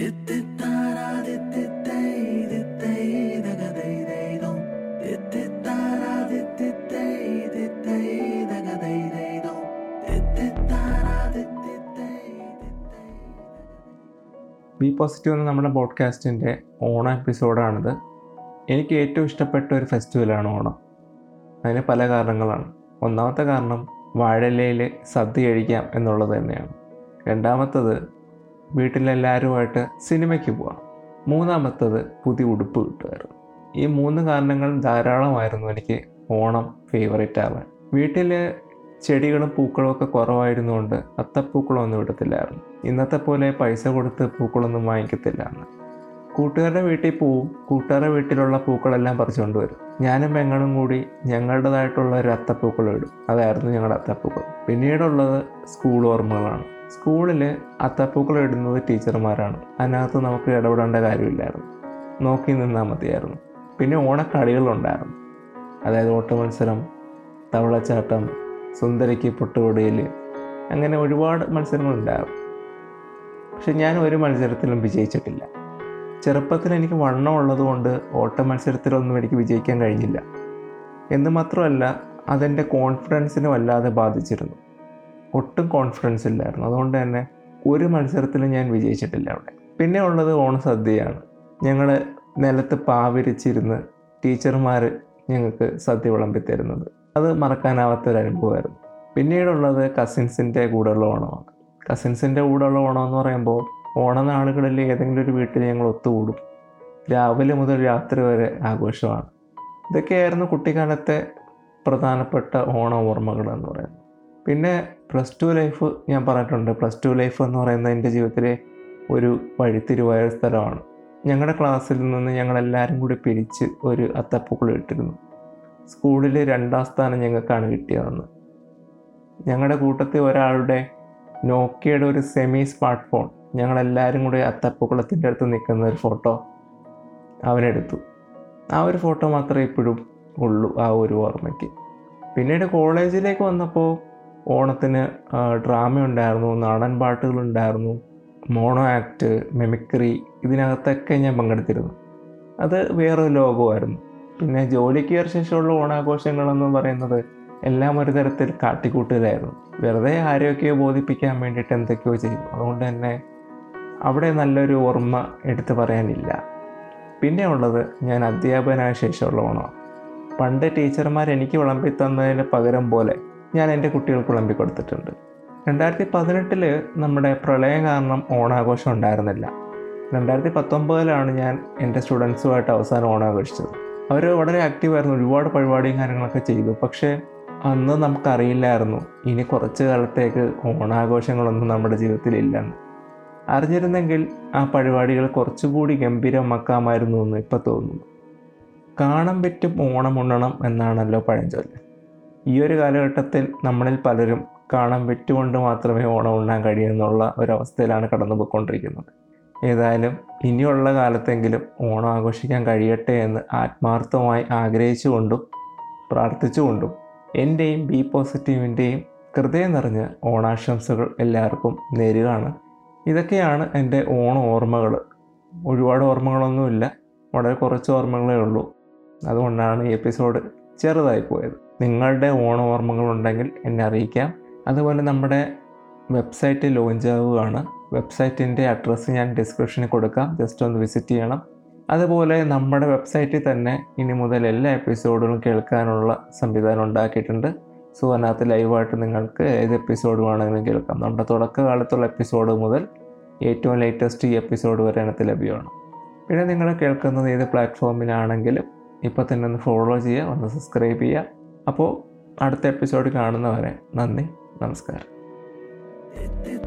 B positive എന്ന നമ്മുടെ പോഡ്കാസ്റ്റിൻ്റെ ഓണം എപ്പിസോഡാണിത്. എനിക്ക് ഏറ്റവും ഇഷ്ടപ്പെട്ട ഒരു ഫെസ്റ്റിവലാണ് ഓണം. അതിന് പല കാരണങ്ങളാണ്. ഒന്നാമത്തെ കാരണം വാഴയിലയിൽ സദ്യ കഴിക്കാം എന്നുള്ളത് തന്നെയാണ്. രണ്ടാമത്തേത് വീട്ടിലെല്ലാവരുമായിട്ട് സിനിമയ്ക്ക് പോകാം. മൂന്നാമത്തേത് പുതിയ ഉടുപ്പ് കിട്ടുമായിരുന്നു. ഈ മൂന്ന് കാരണങ്ങൾ ധാരാളമായിരുന്നു എനിക്ക് ഓണം ഫേവറേറ്റ് ആവാൻ. വീട്ടിൽ ചെടികളും പൂക്കളും ഒക്കെ കുറവായിരുന്നുകൊണ്ട് അത്തപ്പൂക്കളൊന്നും ഇടത്തില്ലായിരുന്നു. ഇന്നത്തെ പോലെ പൈസ കൊടുത്ത് പൂക്കളൊന്നും വാങ്ങിക്കത്തില്ലായിരുന്നു. കൂട്ടുകാരുടെ വീട്ടിൽ പോവും, കൂട്ടുകാരുടെ വീട്ടിലുള്ള പൂക്കളെല്ലാം പറിച്ചുകൊണ്ട് വരും. ഞാനും പെങ്ങളും കൂടി ഞങ്ങളുടേതായിട്ടുള്ള ഒരു അത്തപ്പൂക്കൾ ഇടും. അതായിരുന്നു ഞങ്ങളുടെ അത്തപ്പൂക്കൾ. പിന്നീടുള്ളത് സ്കൂൾ ഓർമ്മകളാണ്. സ്കൂളിൽ അത്തപ്പൂക്കൾ ഇടുന്നത് ടീച്ചർമാരാണ്. അതിനകത്ത് നമുക്ക് ഇടപെടേണ്ട കാര്യമില്ലായിരുന്നു, നോക്കി നിന്നാൽ മതിയായിരുന്നു. പിന്നെ ഓണക്കളികളുണ്ടായിരുന്നു. അതായത് ഓട്ടമത്സരം, തവളച്ചാട്ടം, സുന്ദരിക്ക് പൊട്ടുകൊടിയിൽ, അങ്ങനെ ഒരുപാട് മത്സരങ്ങളുണ്ടായിരുന്നു. പക്ഷെ ഞാൻ ഒരു മത്സരത്തിലും വിജയിച്ചിട്ടില്ല. ചെറുപ്പത്തിൽ എനിക്ക് വണ്ണം ഉള്ളതുകൊണ്ട് ഓട്ട മത്സരത്തിലൊന്നും എനിക്ക് വിജയിക്കാൻ കഴിഞ്ഞില്ല. എന്ന് മാത്രമല്ല, അതെൻ്റെ കോൺഫിഡൻസിനെ വല്ലാതെ ബാധിച്ചിരുന്നു. ഒട്ടും കോൺഫിഡൻസ് ഇല്ലായിരുന്നു. അതുകൊണ്ട് തന്നെ ഒരു മത്സരത്തിലും ഞാൻ വിജയിച്ചിട്ടില്ല അവിടെ. പിന്നെ ഉള്ളത് ഓണസദ്യയാണ്. ഞങ്ങൾ നിലത്ത് പാവിരിച്ചിരുന്ന് ടീച്ചർമാർ ഞങ്ങൾക്ക് സദ്യ വിളമ്പി തരുന്നത് അത് മറക്കാനാവാത്തൊരു അനുഭവമായിരുന്നു. പിന്നീടുള്ളത് കസിൻസിൻ്റെ കൂടെയുള്ള ഓണമാണ്. കസിൻസിൻ്റെ കൂടെയുള്ള ഓണം എന്ന് പറയുമ്പോൾ ഓണനാളുകളിൽ ഏതെങ്കിലും ഒരു വീട്ടിൽ ഞങ്ങൾ ഒത്തുകൂടും. രാവിലെ മുതൽ രാത്രി വരെ ആഘോഷമാണ്. ഇതൊക്കെയായിരുന്നു കുട്ടിക്കാലത്തെ പ്രധാനപ്പെട്ട ഓണ ഓർമ്മകൾ എന്ന് പറയുന്നത്. പിന്നെ പ്ലസ് ടു ലൈഫ് ഞാൻ പറഞ്ഞിട്ടുണ്ട്. പ്ലസ് ടു ലൈഫ് എന്ന് പറയുന്നത് എൻ്റെ ജീവിതത്തിലെ ഒരു വഴിത്തിരിവായ സ്ഥലമാണ്. ഞങ്ങളുടെ ക്ലാസ്സിൽ നിന്ന് ഞങ്ങളെല്ലാവരും കൂടി പിരിച്ച് ഒരു അത്തപ്പൂക്കൾ ഇട്ടിരുന്നു. സ്കൂളിൽ 2ാം സ്ഥാനം ഞങ്ങൾക്കാണ് കിട്ടിയതെന്ന്. ഞങ്ങളുടെ കൂട്ടത്തിൽ ഒരാളുടെ നോക്കിയുടെ ഒരു സെമി സ്മാർട്ട് ഫോൺ ഞങ്ങളെല്ലാവരും കൂടി അത്തപ്പൂക്കുളത്തിൻ്റെ അടുത്ത് നിൽക്കുന്ന ഒരു ഫോട്ടോ അവനെടുത്തു. ആ ഒരു ഫോട്ടോ മാത്രമേ ഇപ്പോഴും ഉള്ളൂ ആ ഒരു ഓർമ്മയ്ക്ക്. പിന്നീട് കോളേജിലേക്ക് വന്നപ്പോൾ ഓണത്തിന് ഡ്രാമ ഉണ്ടായിരുന്നു, നാടൻ പാട്ടുകളുണ്ടായിരുന്നു, മോണോ ആക്ട്, മിമിക്രി, ഇതിനകത്തൊക്കെ ഞാൻ പങ്കെടുത്തിരുന്നു. അത് വേറൊരു ലോകമായിരുന്നു. പിന്നെ ജോലിക്ക് കയറിയ ശേഷമുള്ള ഓണാഘോഷങ്ങളെന്ന് പറയുന്നത് എല്ലാം ഒരു തരത്തിൽ കാട്ടിക്കൂട്ടലായിരുന്നു. വെറുതെ ആരെയൊക്കെയോ ബോധിപ്പിക്കാൻ വേണ്ടിയിട്ട് എന്തൊക്കെയോ ചെയ്യും. അതുകൊണ്ട് തന്നെ അവിടെ നല്ലൊരു ഓർമ്മ എടുത്തു പറയാനില്ല. പിന്നെ ഉള്ളത് ഞാൻ അധ്യാപകനായ ശേഷമുള്ള ഓണം. പണ്ട് ടീച്ചർമാർ എനിക്ക് വിളമ്പി തന്നതിന് പകരം പോലെ ഞാൻ എൻ്റെ കുട്ടികൾക്ക് വിളമ്പി കൊടുത്തിട്ടുണ്ട്. 2018 നമ്മുടെ പ്രളയം കാരണം ഓണാഘോഷം ഉണ്ടായിരുന്നില്ല. 2019 ഞാൻ എൻ്റെ സ്റ്റുഡൻസുമായിട്ട് അവസാനം ഓണാഘോഷിച്ചത്. അവർ വളരെ ആക്റ്റീവായിരുന്നു, ഒരുപാട് പരിപാടിയും കാര്യങ്ങളൊക്കെ ചെയ്തു. പക്ഷേ അന്ന് നമുക്കറിയില്ലായിരുന്നു ഇനി കുറച്ച് കാലത്തേക്ക് ഓണാഘോഷങ്ങളൊന്നും നമ്മുടെ ജീവിതത്തിലില്ലെന്ന്. അറിഞ്ഞിരുന്നെങ്കിൽ ആ പരിപാടികൾ കുറച്ചുകൂടി ഗംഭീരമാക്കാമായിരുന്നു എന്ന് ഇപ്പോൾ തോന്നുന്നു. കാണം പറ്റും ഓണം ഉണ്ണണം എന്നാണല്ലോ പഴഞ്ചൊല്ല്. ഈ ഒരു കാലഘട്ടത്തിൽ നമ്മളിൽ പലരും കാണം വിറ്റുകൊണ്ട് മാത്രമേ ഓണം ഉണ്ണാൻ കഴിയുമെന്നുള്ള ഒരവസ്ഥയിലാണ് കടന്നു പോയിക്കൊണ്ടിരിക്കുന്നത്. ഏതായാലും ഇനിയുള്ള കാലത്തെങ്കിലും ഓണം ആഘോഷിക്കാൻ കഴിയട്ടെ എന്ന് ആത്മാർത്ഥമായി ആഗ്രഹിച്ചുകൊണ്ടും പ്രാർത്ഥിച്ചുകൊണ്ടും എൻ്റെയും ബി പോസിറ്റീവിൻ്റെയും ഹൃദയം നിറഞ്ഞ ഓണാശംസകൾ എല്ലാവർക്കും നേരുകയാണ്. ഇതൊക്കെയാണ് എൻ്റെ ഓണ ഓർമ്മകൾ. ഒരുപാട് ഓർമ്മകളൊന്നുമില്ല, വളരെ കുറച്ച് ഓർമ്മകളേ ഉള്ളൂ. അതുകൊണ്ടാണ് ഈ എപ്പിസോഡ് ചെറുതായി പോയത്. നിങ്ങളുടെ ഓണ ഓർമ്മകളുണ്ടെങ്കിൽ എന്നെ അറിയിക്കാം. അതുപോലെ നമ്മുടെ വെബ്സൈറ്റ് ലോഞ്ച് ആവുകയാണ്. വെബ്സൈറ്റിൻ്റെ അഡ്രസ്സ് ഞാൻ ഡിസ്ക്രിപ്ഷനിൽ കൊടുക്കാം, ജസ്റ്റ് ഒന്ന് വിസിറ്റ് ചെയ്യണം. അതുപോലെ നമ്മുടെ വെബ്സൈറ്റിൽ തന്നെ ഇനി മുതൽ എല്ലാ എപ്പിസോഡുകളും കേൾക്കാനുള്ള സംവിധാനം ഉണ്ടാക്കിയിട്ടുണ്ട്. സോ അതിനകത്ത് ലൈവായിട്ട് നിങ്ങൾക്ക് ഏത് എപ്പിസോഡ് വേണമെങ്കിലും കേൾക്കാം. നമ്മുടെ തുടക്കകാലത്തുള്ള എപ്പിസോഡ് മുതൽ ഏറ്റവും ലേറ്റസ്റ്റ് ഈ എപ്പിസോഡ് വരെ അതിനകത്ത് ലഭ്യമാണ്. പിന്നെ നിങ്ങൾ കേൾക്കുന്നത് ഏത് പ്ലാറ്റ്ഫോമിലാണെങ്കിലും ഇപ്പോൾ തന്നെ ഒന്ന് ഫോളോ ചെയ്യുക, ഒന്ന് സബ്സ്ക്രൈബ് ചെയ്യുക. അപ്പോൾ അടുത്ത എപ്പിസോഡ് കാണുന്നവരെ നന്ദി, നമസ്കാരം.